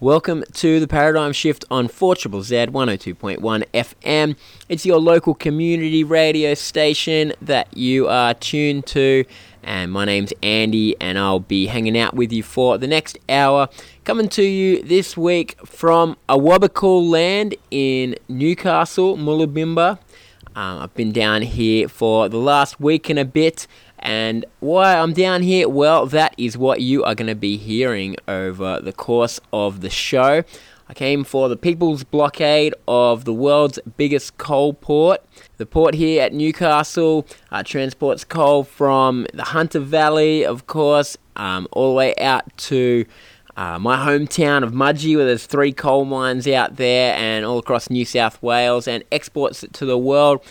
Welcome to the Paradigm Shift on 4ZZZ 102.1 FM. It's your local community radio station that you are tuned to. And my name's Andy, and I'll be hanging out with you for the next hour. Coming to you this week from Awabakal land in Newcastle, Mooloobimba. I've been down here for the last week and a bit. And why I'm down here, well, that is what you are going to be hearing over the course of the show. I came for the People's Blockade of the world's biggest coal port. The port here at Newcastle transports coal from the Hunter Valley, of course, all the way out to my hometown of Mudgee, where there's 3 coal mines out there, and all across New South Wales, and exports it to the world.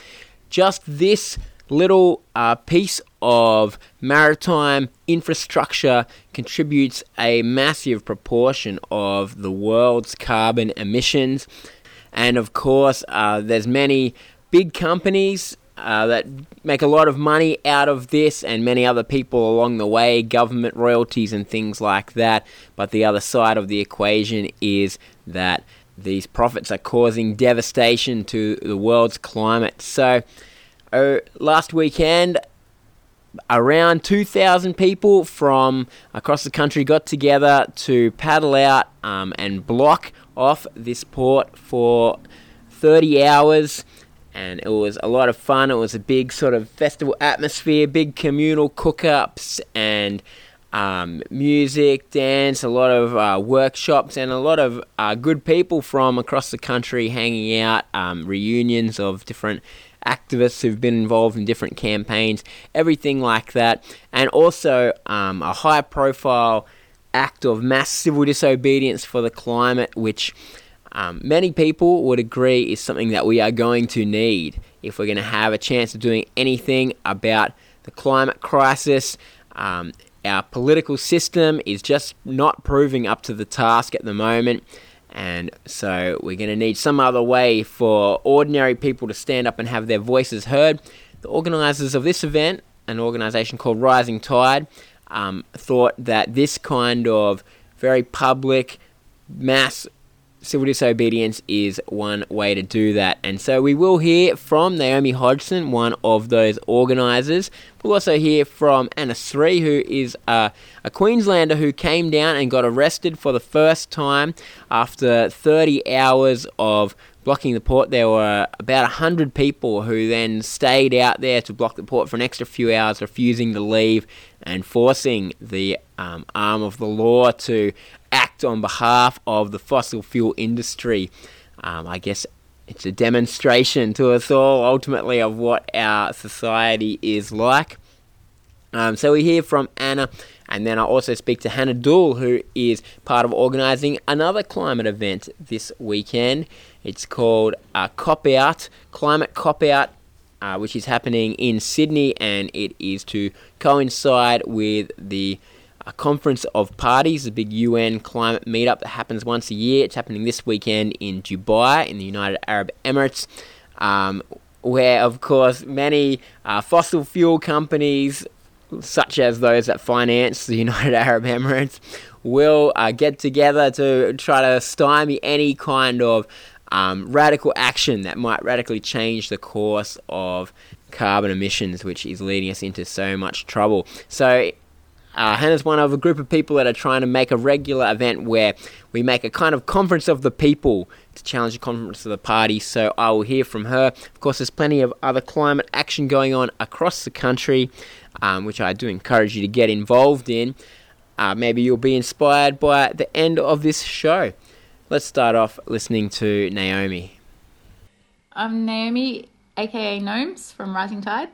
Just this little piece of maritime infrastructure contributes a massive proportion of the world's carbon emissions. And of course, there's many big companies that make a lot of money out of this, and many other people along the way, government royalties and things like that. But the other side of the equation is that these profits are causing devastation to the world's climate. So last weekend, around 2,000 people from across the country got together to paddle out and block off this port for 30 hours. And it was a lot of fun. It was a big sort of festival atmosphere, big communal cook-ups and music, dance, a lot of workshops, and a lot of good people from across the country hanging out, reunions of different activists who've been involved in different campaigns, everything like that. And also a high-profile act of mass civil disobedience for the climate, which many people would agree is something that we are going to need if we're going to have a chance of doing anything about the climate crisis. Our political system is just not proving up to the task at the moment. And so we're going to need some other way for ordinary people to stand up and have their voices heard. The organisers of this event, an organisation called Rising Tide, thought that this kind of very public mass civil disobedience is one way to do that. And so we will hear from Naomi Hodgson, one of those organisers. We'll also hear from Anna Sri, who is a Queenslander who came down and got arrested for the first time after 30 hours of blocking the port. There were about 100 people who then stayed out there to block the port for an extra few hours, refusing to leave and forcing the arm of the law to act on behalf of the fossil fuel industry. I guess it's a demonstration to us all, ultimately, of what our society is like. So we hear from Anna, and then I also speak to Hannah Doole, who is part of organising another climate event this weekend. It's called Cop-Out, Climate Cop-Out, which is happening in Sydney, and it is to coincide with the Conference of Parties, the big UN climate meetup that happens once a year. It's happening this weekend in Dubai, in the United Arab Emirates, where, of course, many fossil fuel companies, such as those that finance the United Arab Emirates, will get together to try to stymie any kind of radical action that might radically change the course of carbon emissions, which is leading us into so much trouble. So Hannah's one of a group of people that are trying to make a regular event where we make a kind of conference of the people to challenge the conference of the party. So I will hear from her. Of course, there's plenty of other climate action going on across the country, which I do encourage you to get involved in. Maybe you'll be inspired by the end of this show. Let's start off listening to Naomi. I'm Naomi, aka Gnomes, from Rising Tide.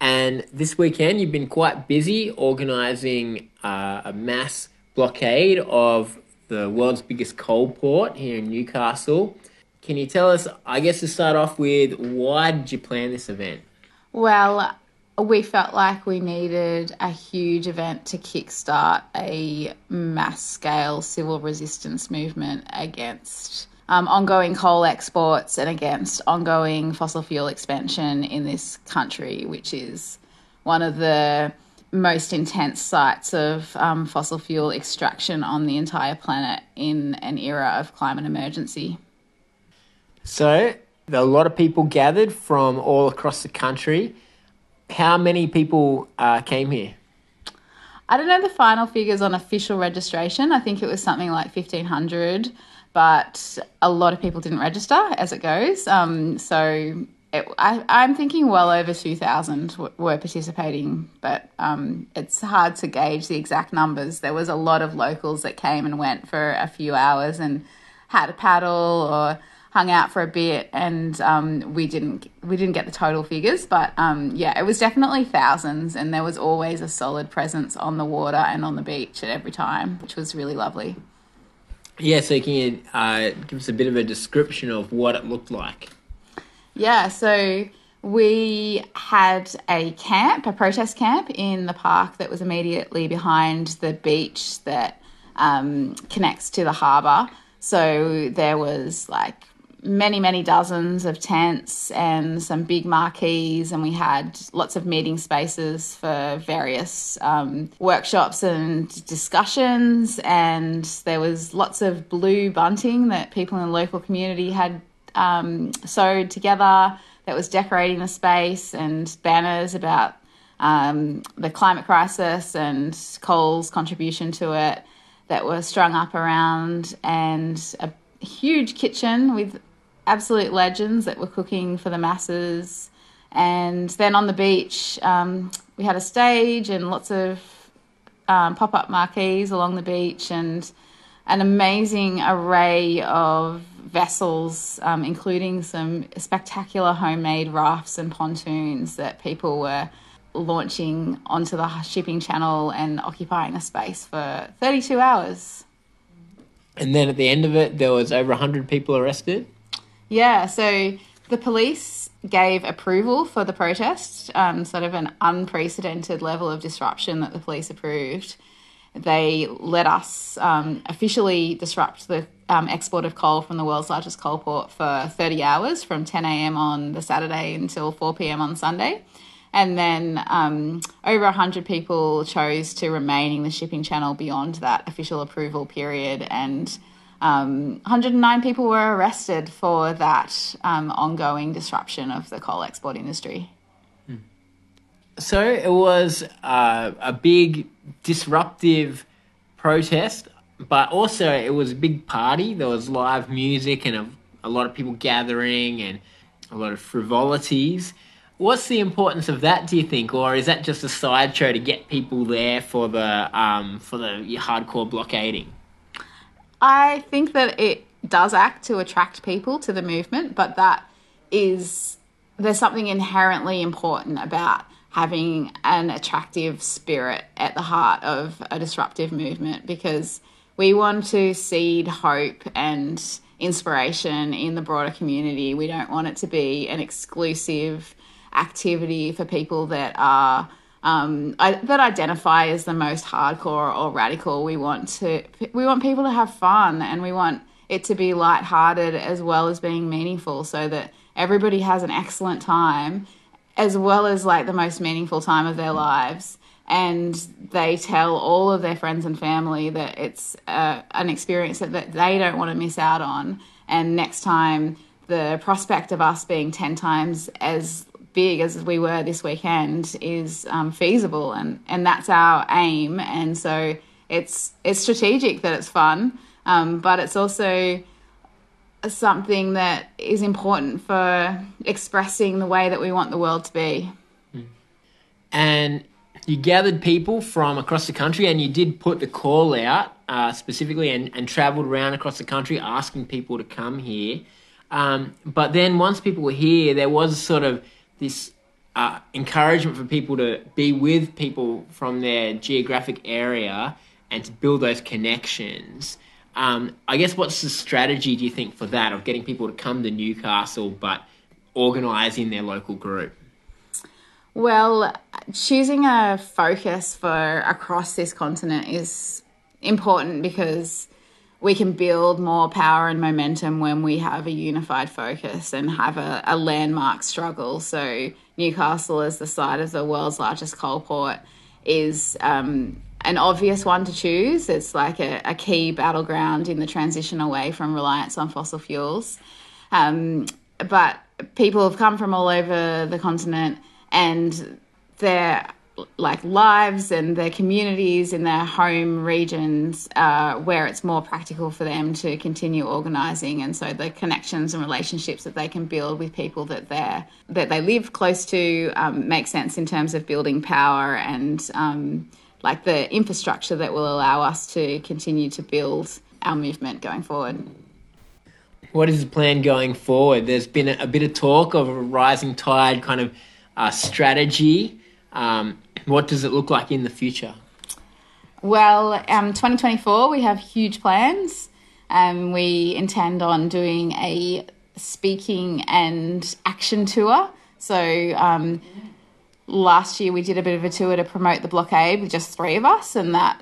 And this weekend you've been quite busy organising a mass blockade of the world's biggest coal port here in Newcastle. Can you tell us, I guess to start off with, why did you plan this event? Well, we felt like we needed a huge event to kickstart a mass-scale civil resistance movement against ongoing coal exports and against ongoing fossil fuel expansion in this country, which is one of the most intense sites of fossil fuel extraction on the entire planet in an era of climate emergency. So a lot of people gathered from all across the country. How many people came here? I don't know the final figures on official registration. I think it was something like 1,500, but a lot of people didn't register, as it goes. So I'm thinking well over 2,000 were participating, but it's hard to gauge the exact numbers. There was a lot of locals that came and went for a few hours and had a paddle or hung out for a bit, and we didn't get the total figures, but yeah, it was definitely thousands, and there was always a solid presence on the water and on the beach at every time, which was really lovely. Yeah, so can you give us a bit of a description of what it looked like? Yeah, so we had a camp, a protest camp in the park that was immediately behind the beach that connects to the harbour. So there was like many dozens of tents and some big marquees, and we had lots of meeting spaces for various workshops and discussions, and there was lots of blue bunting that people in the local community had sewed together that was decorating the space, and banners about the climate crisis and coal's contribution to it that were strung up around, and a huge kitchen with absolute legends that were cooking for the masses. And then on the beach we had a stage and lots of pop-up marquees along the beach, and an amazing array of vessels, including some spectacular homemade rafts and pontoons that people were launching onto the shipping channel and occupying a space for 32 hours. And then at the end of it, there was over 100 people arrested? Yeah, so the police gave approval for the protest, sort of an unprecedented level of disruption that the police approved. They let us officially disrupt the export of coal from the world's largest coal port for 30 hours, from 10 a.m. on the Saturday until 4 p.m. on Sunday. And then over 100 people chose to remain in the shipping channel beyond that official approval period, and 109 people were arrested for that ongoing disruption of the coal export industry. So it was a big disruptive protest, but also it was a big party. There was live music and a lot of people gathering and a lot of frivolities. What's the importance of that, do you think? Or is that just a sideshow to get people there for the hardcore blockading? I think that it does act to attract people to the movement, but there's something inherently important about having an attractive spirit at the heart of a disruptive movement, because we want to seed hope and inspiration in the broader community. We don't want it to be an exclusive activity for people that are that identify as the most hardcore or radical. We want people to have fun, and we want it to be lighthearted as well as being meaningful, so that everybody has an excellent time, as well as like the most meaningful time of their lives, and they tell all of their friends and family that it's an experience that they don't want to miss out on. And next time the prospect of us being 10 times as big as we were this weekend is feasible, and that's our aim. And so it's strategic that it's fun, but it's also something that is important for expressing the way that we want the world to be. And you gathered people from across the country, and you did put the call out specifically and travelled around across the country asking people to come here. But then once people were here, there was sort of this encouragement for people to be with people from their geographic area and to build those connections. I guess what's the strategy, do you think, for that, of getting people to come to Newcastle but organising their local group? Well, choosing a focus for across this continent is important because we can build more power and momentum when we have a unified focus and have a landmark struggle. So Newcastle, as the site of the world's largest coal port, is an obvious one to choose. It's like a key battleground in the transition away from reliance on fossil fuels. But people have come from all over the continent, and their like lives and their communities in their home regions where it's more practical for them to continue organising, and so the connections and relationships that they can build with people that they live close to make sense in terms of building power and like the infrastructure that will allow us to continue to build our movement going forward. What is the plan going forward? There's been a bit of talk of a rising tide kind of strategy. What does it look like in the future? Well, 2024, we have huge plans. We intend on doing a speaking and action tour. So last year we did a bit of a tour to promote the blockade with just three of us, and that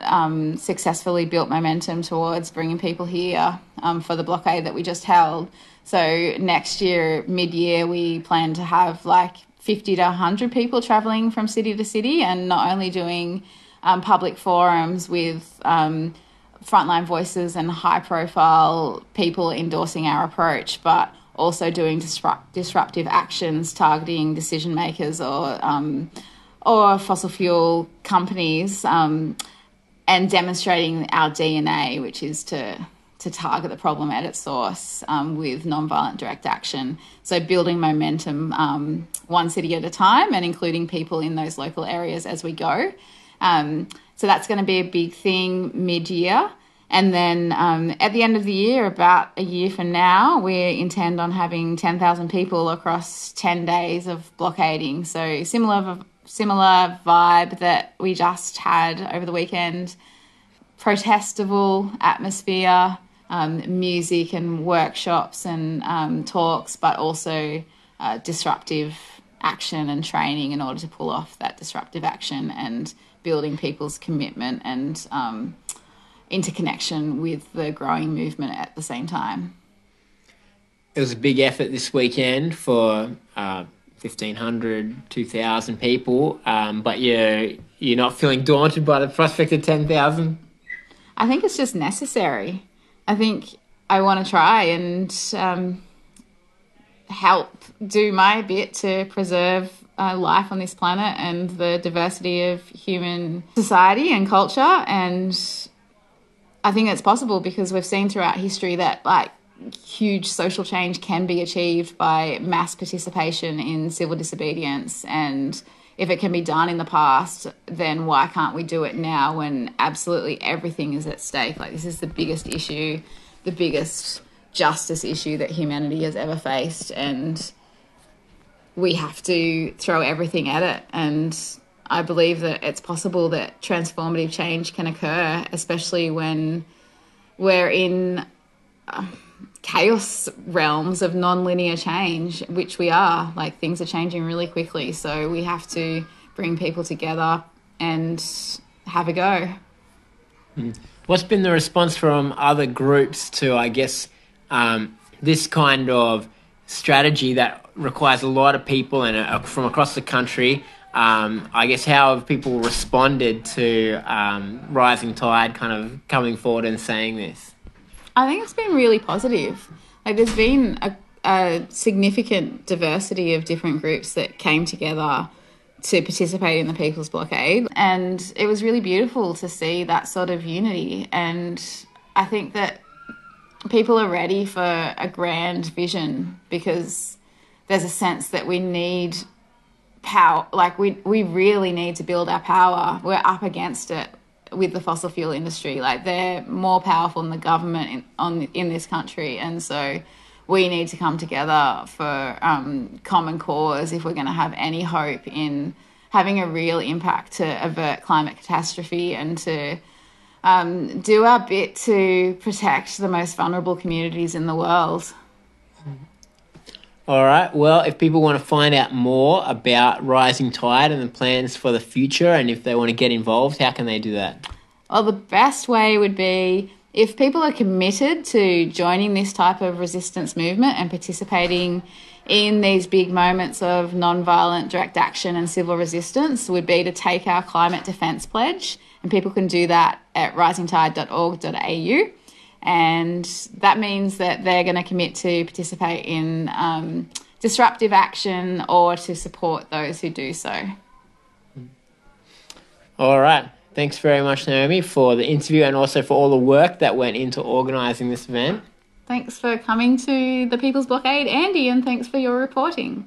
successfully built momentum towards bringing people here for the blockade that we just held. So next year, mid-year, we plan to have 50 to 100 people travelling from city to city, and not only doing public forums with frontline voices and high-profile people endorsing our approach, but also doing disruptive actions targeting decision-makers or fossil fuel companies, and demonstrating our DNA, which is to target the problem at its source with nonviolent direct action. So building momentum one city at a time and including people in those local areas as we go. So that's going to be a big thing mid-year. And then at the end of the year, about a year from now, we intend on having 10,000 people across 10 days of blockading. So similar vibe that we just had over the weekend. Protestable atmosphere. Music and workshops and talks, but also disruptive action and training in order to pull off that disruptive action and building people's commitment and interconnection with the growing movement at the same time. It was a big effort this weekend for 1,500, 2,000 people, but you're not feeling daunted by the prospect of 10,000? I think it's just necessary. I think I want to try and help do my bit to preserve life on this planet and the diversity of human society and culture. And I think it's possible because we've seen throughout history that huge social change can be achieved by mass participation in civil disobedience. And if it can be done in the past, then why can't we do it now when absolutely everything is at stake? This is the biggest issue, the biggest justice issue that humanity has ever faced, and we have to throw everything at it. And I believe that it's possible that transformative change can occur, especially when we're in chaos realms of non-linear change, which we are. Things are changing really quickly, so we have to bring people together and have a go. What's been the response from other groups to this kind of strategy that requires a lot of people and from across the country? How have people responded to Rising Tide kind of coming forward and saying this? I think it's been really positive. There's been a, a significant diversity of different groups that came together to participate in the People's Blockade. And it was really beautiful to see that sort of unity. And I think that people are ready for a grand vision, because there's a sense that we need power, like we really need to build our power. We're up against it with the fossil fuel industry. Like, they're more powerful than the government in this country. And so we need to come together for common cause if we're going to have any hope in having a real impact to avert climate catastrophe and to do our bit to protect the most vulnerable communities in the world. All right. Well, if people want to find out more about Rising Tide and the plans for the future, and if they want to get involved, how can they do that? Well, the best way would be if people are committed to joining this type of resistance movement and participating in these big moments of non-violent direct action and civil resistance, would be to take our climate defence pledge. And people can do that at risingtide.org.au. And that means that they're going to commit to participate in disruptive action or to support those who do so. All right. Thanks very much, Naomi, for the interview and also for all the work that went into organising this event. Thanks for coming to the People's Blockade, Andy, and thanks for your reporting.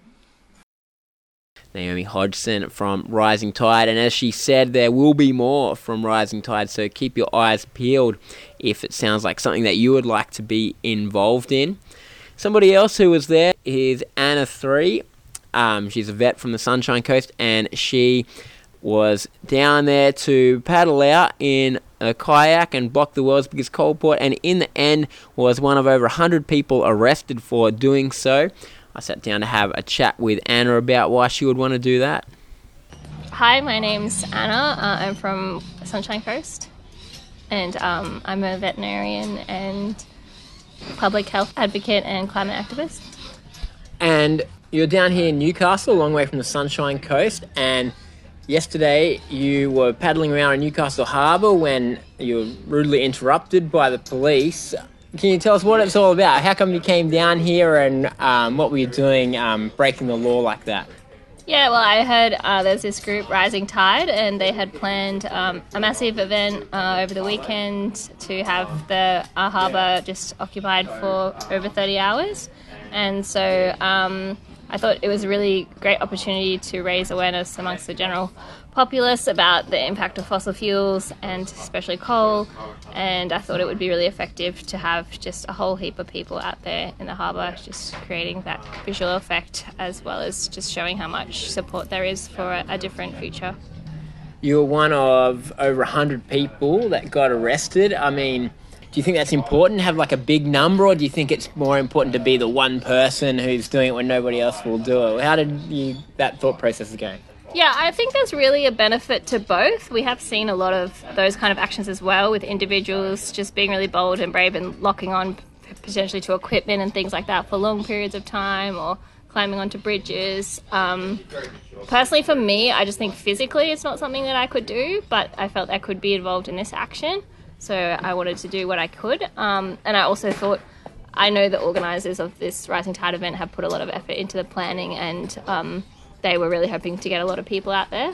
Naomi Hodgson from Rising Tide, and as she said, there will be more from Rising Tide, so keep your eyes peeled if it sounds like something that you would like to be involved in. Somebody else who was there is Anna Sri. She's a vet from the Sunshine Coast, and she was down there to paddle out in a kayak and block the world's biggest coal port, and in the end was one of over 100 people arrested for doing so. I sat down to have a chat with Anna about why she would want to do that. Hi, my name's Anna. I'm from Sunshine Coast, and I'm a veterinarian and public health advocate and climate activist. And you're down here in Newcastle, a long way from the Sunshine Coast, and yesterday you were paddling around in Newcastle Harbour when you were rudely interrupted by the police. Can you tell us what it's all about? How come you came down here, and what were you doing breaking the law like that? Yeah, well, I heard there's this group, Rising Tide, and they had planned a massive event over the weekend to have the harbour just occupied for over 30 hours. And so I thought it was a really great opportunity to raise awareness amongst the general populace about the impact of fossil fuels and especially coal, and I thought it would be really effective to have just a whole heap of people out there in the harbour, just creating that visual effect as well as just showing how much support there is for a different future. You were one of over 100 people that got arrested. I mean, do you think that's important, have like a big number, or do you think it's more important to be the one person who's doing it when nobody else will do it? How did that thought process go? Yeah, I think there's really a benefit to both. We have seen a lot of those kind of actions as well, with individuals just being really bold and brave and locking on potentially to equipment and things like that for long periods of time, or climbing onto bridges. Personally, for me, I just think physically it's not something that I could do, but I felt I could be involved in this action, so I wanted to do what I could. And I also thought, I know the organisers of this Rising Tide event have put a lot of effort into the planning, and they were really hoping to get a lot of people out there,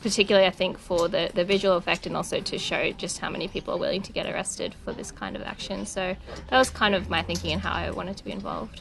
particularly I think for the visual effect, and also to show just how many people are willing to get arrested for this kind of action. So that was kind of my thinking and how I wanted to be involved.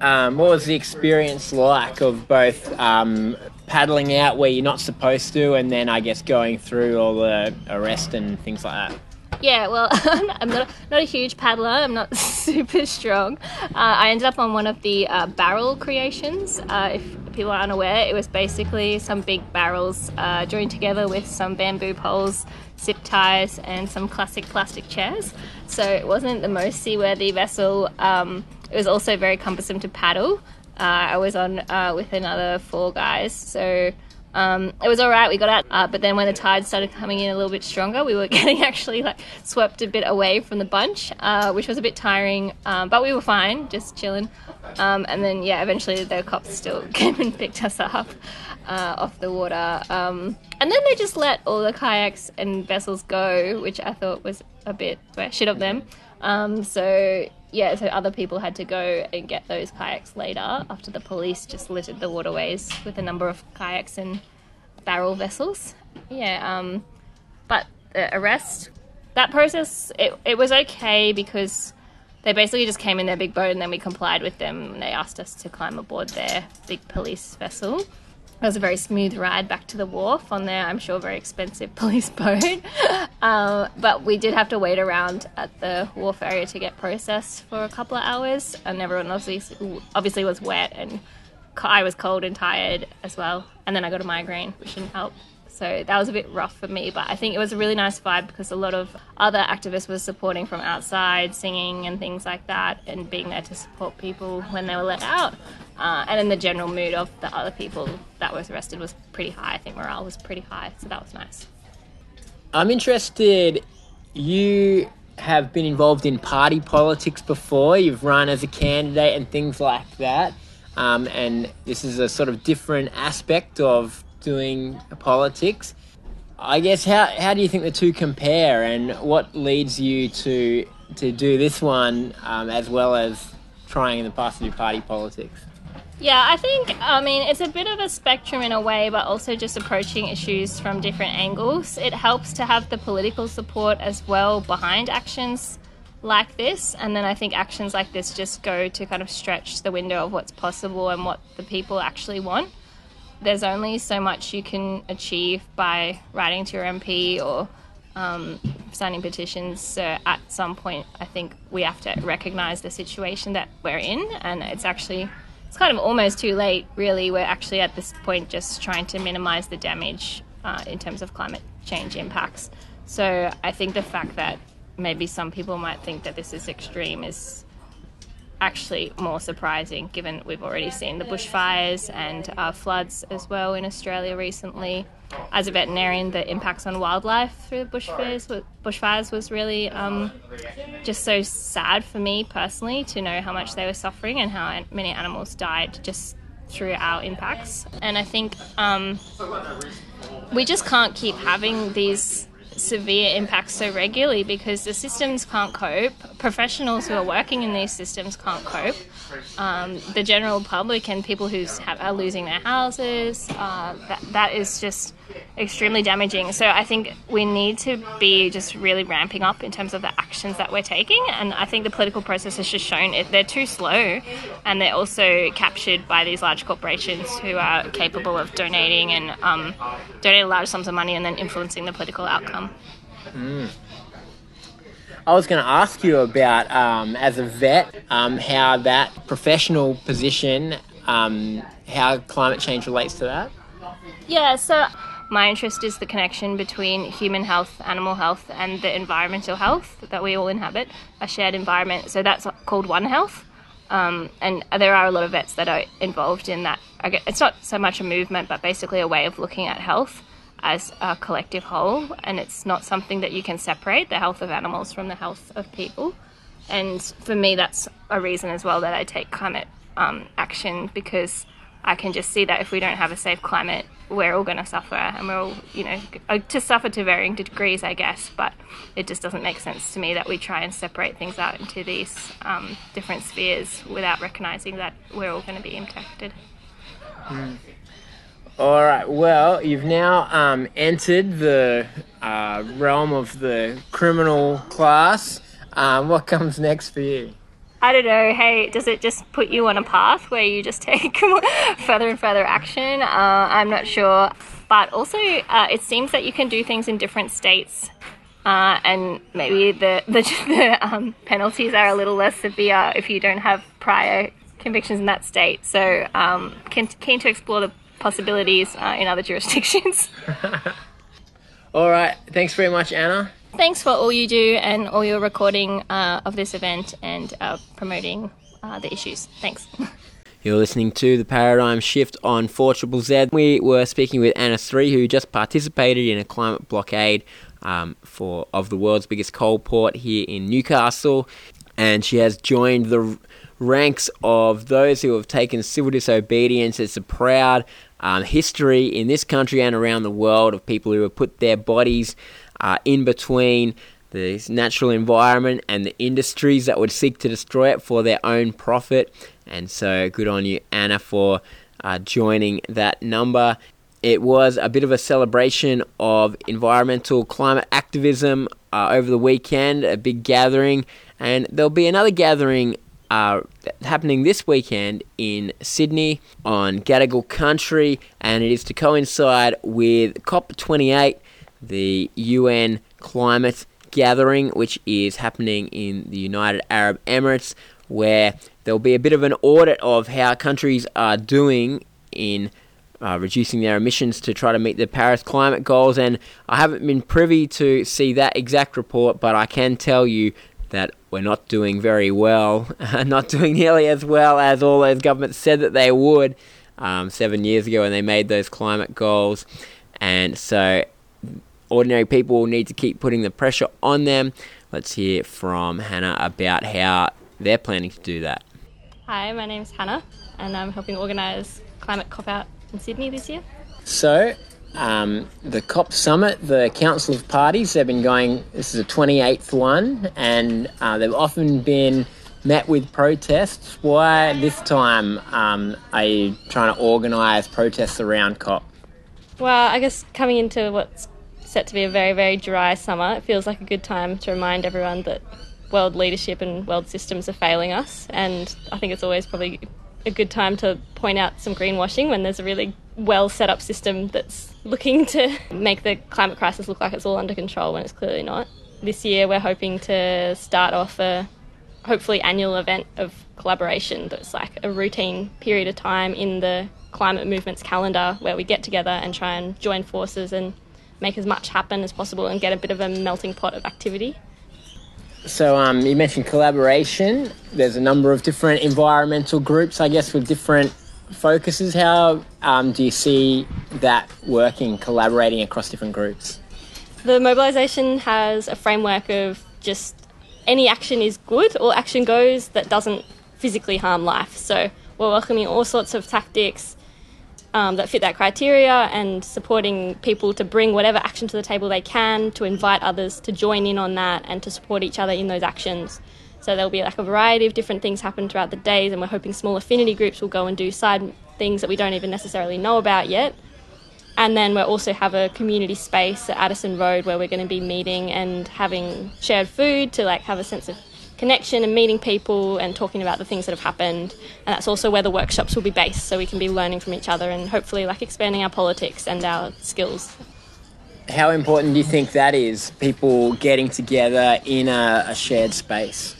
What was the experience like of both paddling out where you're not supposed to, and then I guess going through all the arrest and things like that? Yeah, well, I'm not a huge paddler. I'm not super strong. I ended up on one of the barrel creations. If people are unaware, it was basically some big barrels joined together with some bamboo poles, zip ties, and some classic plastic chairs. So it wasn't the most seaworthy vessel. It was also very cumbersome to paddle. I was on with another four guys, so it was all right. We got out, but then when the tide started coming in a little bit stronger, we were getting actually like swept a bit away from the bunch, which was a bit tiring, but we were fine, just chilling. And then, yeah, eventually the cops still came and picked us up. off the water. And then they just let all the kayaks and vessels go, which I thought was a bit shit of them. So other people had to go and get those kayaks later after the police just littered the waterways with a number of kayaks and barrel vessels. But the arrest, that process, it was okay because they basically just came in their big boat and then we complied with them and they asked us to climb aboard their big police vessel. It was a very smooth ride back to the wharf on their, I'm sure, very expensive police boat. But we did have to wait around at the wharf area to get processed for a couple of hours, and everyone obviously was wet, and I was cold and tired as well. And then I got a migraine, which didn't help. So that was a bit rough for me, but I think it was a really nice vibe because a lot of other activists were supporting from outside, singing and things like that, and being there to support people when they were let out. And then the general mood of the other people that was arrested was pretty high. I think morale was pretty high, so that was nice. I'm interested, you have been involved in party politics before. You've run as a candidate and things like that. And this is a sort of different aspect of doing politics. I guess, how do you think the two compare, and what leads you to do this one as well as trying in the past to do party politics? Yeah, I think, I mean, it's a bit of a spectrum in a way, but also just approaching issues from different angles. It helps to have the political support as well behind actions like this, and then I think actions like this just go to kind of stretch the window of what's possible and what the people actually want. There's only so much you can achieve by writing to your MP or signing petitions. So at some point, I think we have to recognise the situation that we're in. And it's kind of almost too late, really. We're actually at this point just trying to minimise the damage in terms of climate change impacts. So I think the fact that maybe some people might think that this is extreme is actually more surprising, given we've already seen the bushfires and floods as well in Australia recently. As a veterinarian, the impacts on wildlife through the bushfires was really just so sad for me personally to know how much they were suffering and how many animals died just through our impacts. And I think we just can't keep having these severe impacts so regularly because the systems can't cope, professionals who are working in these systems can't cope, the general public and people who are losing their houses, that is just extremely damaging. So I think we need to be just really ramping up in terms of the actions that we're taking, and I think the political process has just shown it, they're too slow, and they're also captured by these large corporations who are capable of donating and donating large sums of money and then influencing the political outcome. Mm. I was going to ask you about, as a vet, how that professional position, how climate change relates to that. Yeah, so my interest is the connection between human health, animal health, and the environmental health that we all inhabit, a shared environment. So that's called One Health. And there are a lot of vets that are involved in that. It's not so much a movement, but basically a way of looking at health as a collective whole, and it's not something that you can separate the health of animals from the health of people. And for me, that's a reason as well that I take climate action, because I can just see that if we don't have a safe climate, we're all going to suffer, and we're all, to suffer to varying degrees, I guess, but it just doesn't make sense to me that we try and separate things out into these different spheres without recognising that we're all going to be impacted. Mm. All right, well, you've now entered the realm of the criminal class. What comes next for you? I don't know. Hey, does it just put you on a path where you just take further and further action? I'm not sure. But also, it seems that you can do things in different states. And maybe the penalties are a little less severe if you don't have prior convictions in that state. So keen to explore the possibilities in other jurisdictions. All right, thanks very much, Anna. Thanks for all you do and all your recording of this event and promoting the issues. Thanks. You're listening to The Paradigm Shift on 4ZZZ. We were speaking with Anna Sri, who just participated in a climate blockade of the world's biggest coal port here in Newcastle, and she has joined the ranks of those who have taken civil disobedience. It's a proud history in this country and around the world of people who have put their bodies in between this natural environment and the industries that would seek to destroy it for their own profit. And so good on you, Anna, for joining that number. It was a bit of a celebration of environmental climate activism over the weekend, a big gathering, and there'll be another gathering happening this weekend in Sydney on Gadigal Country, and it is to coincide with COP28, the UN climate gathering, which is happening in the United Arab Emirates, where there'll be a bit of an audit of how countries are doing in reducing their emissions to try to meet the Paris climate goals. And I haven't been privy to see that exact report, but I can tell you that we're not doing very well, not doing nearly as well as all those governments said that they would 7 years ago when they made those climate goals. And so ordinary people need to keep putting the pressure on them. Let's hear from Hannah about how they're planning to do that. Hi, my name's Hannah, and I'm helping organise Climate Cop-Out in Sydney this year. So, the COP Summit, the Council of Parties, they've been going, this is the 28th one, and they've often been met with protests. Why this time are you trying to organise protests around COP? Well, I guess coming into what's set to be a very, very dry summer, it feels like a good time to remind everyone that world leadership and world systems are failing us, and I think it's always probably a good time to point out some greenwashing when there's a really well set up system that's looking to make the climate crisis look like it's all under control when it's clearly not. This year we're hoping to start off a hopefully annual event of collaboration that's like a routine period of time in the climate movement's calendar where we get together and try and join forces and make as much happen as possible and get a bit of a melting pot of activity. So you mentioned collaboration. There's a number of different environmental groups, I guess, with different focuses. How do you see that working, collaborating across different groups? The mobilisation has a framework of just any action is good, all action goes that doesn't physically harm life. So we're welcoming all sorts of tactics that fit that criteria and supporting people to bring whatever action to the table they can, to invite others to join in on that and to support each other in those actions. So there'll be like a variety of different things happen throughout the days, and we're hoping small affinity groups will go and do side things that we don't even necessarily know about yet. And then we'll also have a community space at Addison Road where we're going to be meeting and having shared food to like have a sense of connection and meeting people and talking about the things that have happened. And that's also where the workshops will be based, so we can be learning from each other and hopefully like expanding our politics and our skills. How important do you think that is, people getting together in a shared space?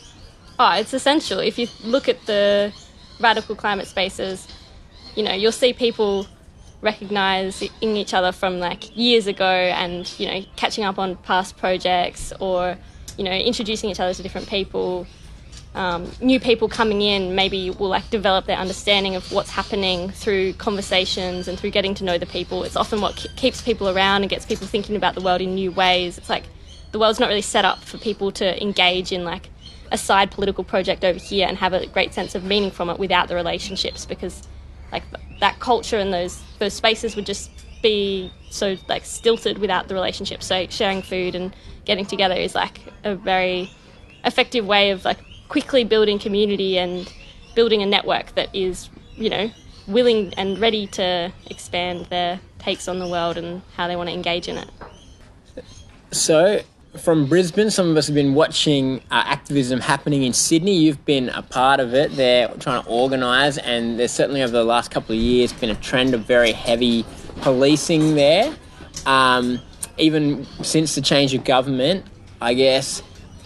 Oh, it's essential. If you look at the radical climate spaces, you know, you'll see people recognising each other from like years ago and, you know, catching up on past projects or, you know, introducing each other to different people. New people coming in maybe will like develop their understanding of what's happening through conversations and through getting to know the people. It's often what keeps people around and gets people thinking about the world in new ways. It's like the world's not really set up for people to engage in like a side political project over here and have a great sense of meaning from it without the relationships, because like that culture and those spaces would just be so like stilted without the relationship. So sharing food and getting together is like a very effective way of like quickly building community and building a network that is, you know, willing and ready to expand their takes on the world and how they want to engage in it. So from Brisbane, some of us have been watching activism happening in Sydney. You've been a part of it. They're trying to organise, and there's certainly over the last couple of years been a trend of very heavy policing there, even since the change of government, I guess.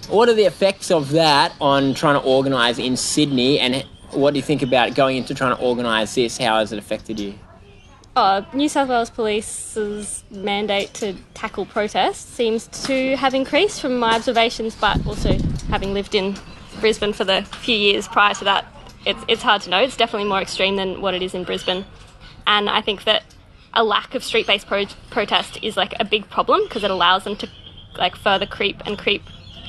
What are the effects of that on trying to organise in Sydney, and what do you think about going into trying to organise this? How has it affected you? Oh, New South Wales Police's mandate to tackle protests seems to have increased from my observations, but also having lived in Brisbane for the few years prior to that, it's hard to know. It's definitely more extreme than what it is in Brisbane, and I think that a lack of street-based protest is like a big problem because it allows them to like further creep and creep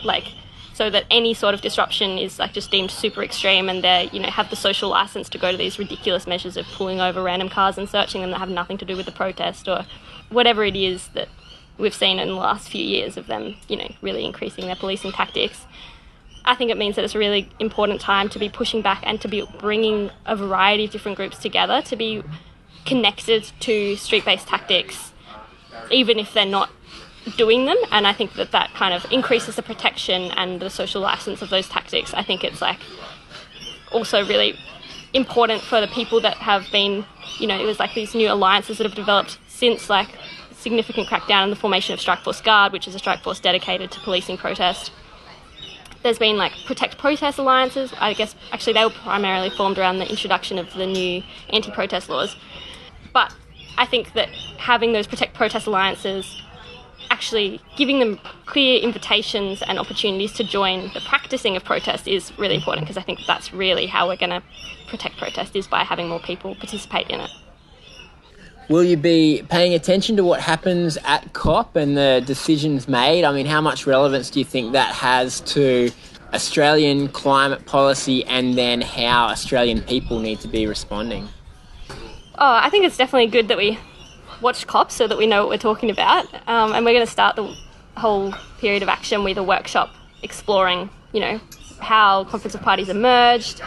like so that any sort of disruption is like just deemed super extreme, and they, you know, have the social license to go to these ridiculous measures of pulling over random cars and searching them that have nothing to do with the protest or whatever it is that we've seen in the last few years of them, you know, really increasing their policing tactics. I think it means that it's a really important time to be pushing back and to be bringing a variety of different groups together to be connected to street-based tactics, even if they're not doing them. And I think that that kind of increases the protection and the social license of those tactics. I think it's like also really important for the people that have been, you know, it was like these new alliances that have developed since like significant crackdown and the formation of Strike Force Guard, which is a strike force dedicated to policing protest. There's been like Protect Protest alliances. I guess actually they were primarily formed around the introduction of the new anti-protest laws. But I think that having those Protect Protest alliances, actually giving them clear invitations and opportunities to join the practicing of protest is really important, because I think that's really how we're going to protect protest, is by having more people participate in it. Will you be paying attention to what happens at COP and the decisions made? I mean, how much relevance do you think that has to Australian climate policy and then how Australian people need to be responding? Oh, I think it's definitely good that we watch COP so that we know what we're talking about. And we're going to start the whole period of action with a workshop exploring, you know, how Conference of Parties emerged,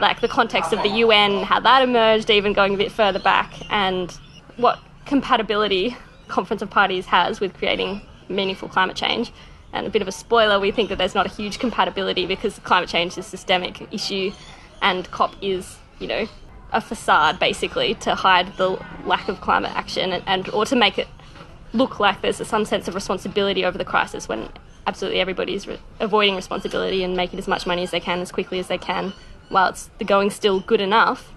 like the context of the UN, how that emerged, even going a bit further back, and what compatibility Conference of Parties has with creating meaningful climate change. And a bit of a spoiler, we think that there's not a huge compatibility because climate change is a systemic issue and COP is, you know, a facade basically to hide the lack of climate action and or to make it look like there's some sense of responsibility over the crisis when absolutely everybody's avoiding responsibility and making as much money as they can as quickly as they can while it's the going still good enough.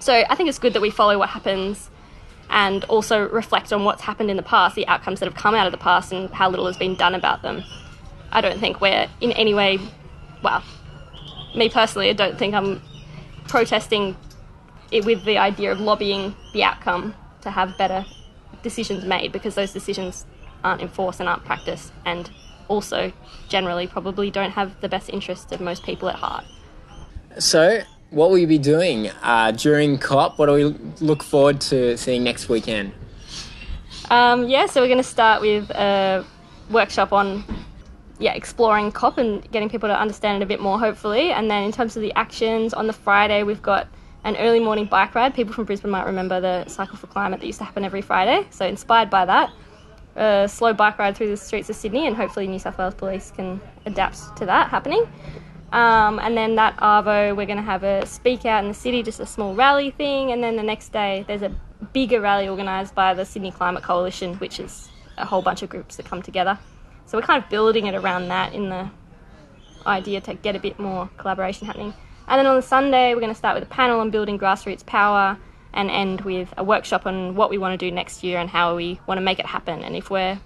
So I think it's good that we follow what happens and also reflect on what's happened in the past, the outcomes that have come out of the past and how little has been done about them. I don't think we're in any way, well, me personally, I don't think I'm protesting it with the idea of lobbying the outcome to have better decisions made, because those decisions aren't enforced and aren't practiced, and also generally probably don't have the best interests of most people at heart. So what will you be doing during COP? What do we look forward to seeing next weekend? So we're going to start with a workshop on exploring COP and getting people to understand it a bit more, hopefully. And then in terms of the actions, on the Friday we've got an early morning bike ride. People from Brisbane might remember the Cycle for Climate that used to happen every Friday, so inspired by that. A slow bike ride through the streets of Sydney, and hopefully New South Wales Police can adapt to that happening. And then that Arvo, we're going to have a speak out in the city, just a small rally thing. And then the next day, there's a bigger rally organised by the Sydney Climate Coalition, which is a whole bunch of groups that come together. So we're kind of building it around that in the idea to get a bit more collaboration happening. And then on the Sunday, we're going to start with a panel on building grassroots power, and end with a workshop on what we want to do next year and how we want to make it happen, and if we're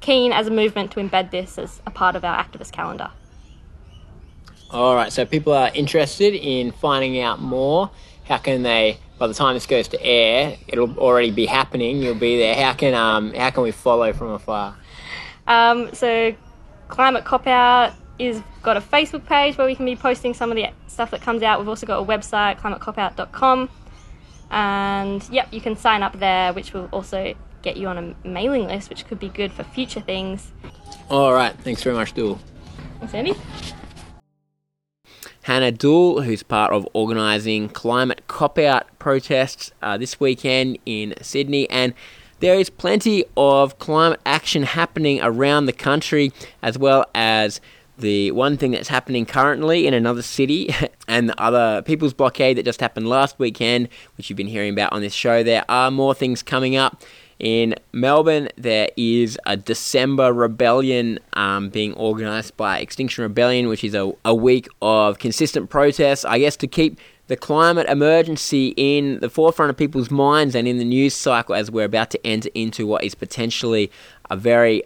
keen as a movement to embed this as a part of our activist calendar. All right, so people are interested in finding out more. How can they, by the time this goes to air, it'll already be happening, you'll be there. How can we follow from afar? So Climate Cop-Out is got a Facebook page where we can be posting some of the stuff that comes out. We've also got a website, climatecopout.com. And yep, you can sign up there, which will also get you on a mailing list, which could be good for future things. All right, thanks very much, Doole. Thanks, Andy. Hannah Doole, who's part of organising Climate Cop-Out protests this weekend in Sydney, and there is plenty of climate action happening around the country, as well as the one thing that's happening currently in another city and the other People's Blockade that just happened last weekend, which you've been hearing about on this show. There are more things coming up. In Melbourne, there is a December Rebellion being organised by Extinction Rebellion, which is a week of consistent protests, I guess, to keep the climate emergency in the forefront of people's minds and in the news cycle as we're about to enter into what is potentially a very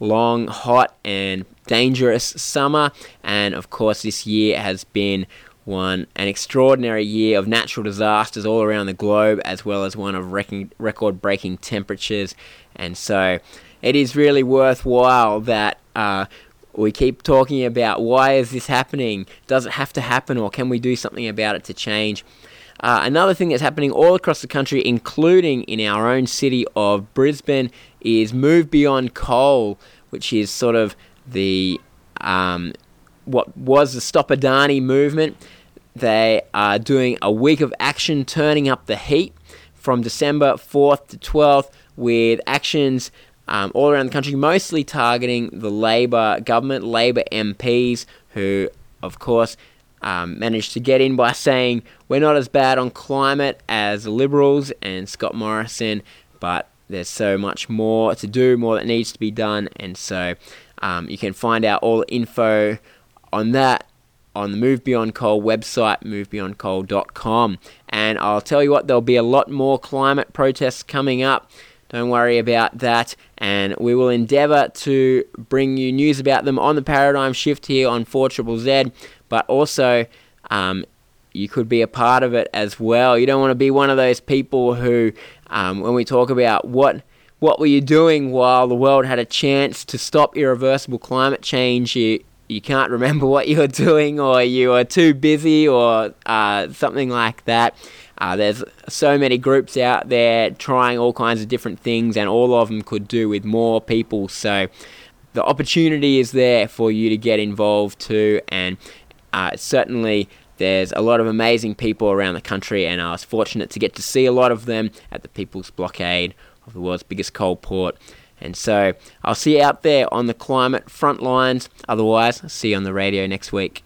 long, hot and dangerous summer. And of course this year has been an extraordinary year of natural disasters all around the globe, as well as one of record-breaking temperatures. And so it is really worthwhile that We keep talking about why is this happening? Does it have to happen, or can we do something about it to change? Another thing that's happening all across the country, including in our own city of Brisbane, is Move Beyond Coal, which is sort of the what was the Stop Adani movement. They are doing a week of action, turning up the heat from December 4th to 12th with actions all around the country, mostly targeting the Labor government, Labor MPs, who, of course, managed to get in by saying, we're not as bad on climate as the Liberals and Scott Morrison, but there's so much more to do, more that needs to be done. And so you can find out all the info on that on the Move Beyond Coal website, movebeyondcoal.com. And I'll tell you what, there'll be a lot more climate protests coming up. Don't worry about that. And we will endeavour to bring you news about them on the Paradigm Shift here on 4ZZZ. But also, you could be a part of it as well. You don't want to be one of those people who, when we talk about what were you doing while the world had a chance to stop irreversible climate change, you can't remember what you were doing, or you were too busy, or something like that. There's so many groups out there trying all kinds of different things, and all of them could do with more people. So the opportunity is there for you to get involved too, and certainly there's a lot of amazing people around the country, and I was fortunate to get to see a lot of them at the People's Blockade of the world's biggest coal port. And so I'll see you out there on the climate front lines. Otherwise, I'll see you on the radio next week.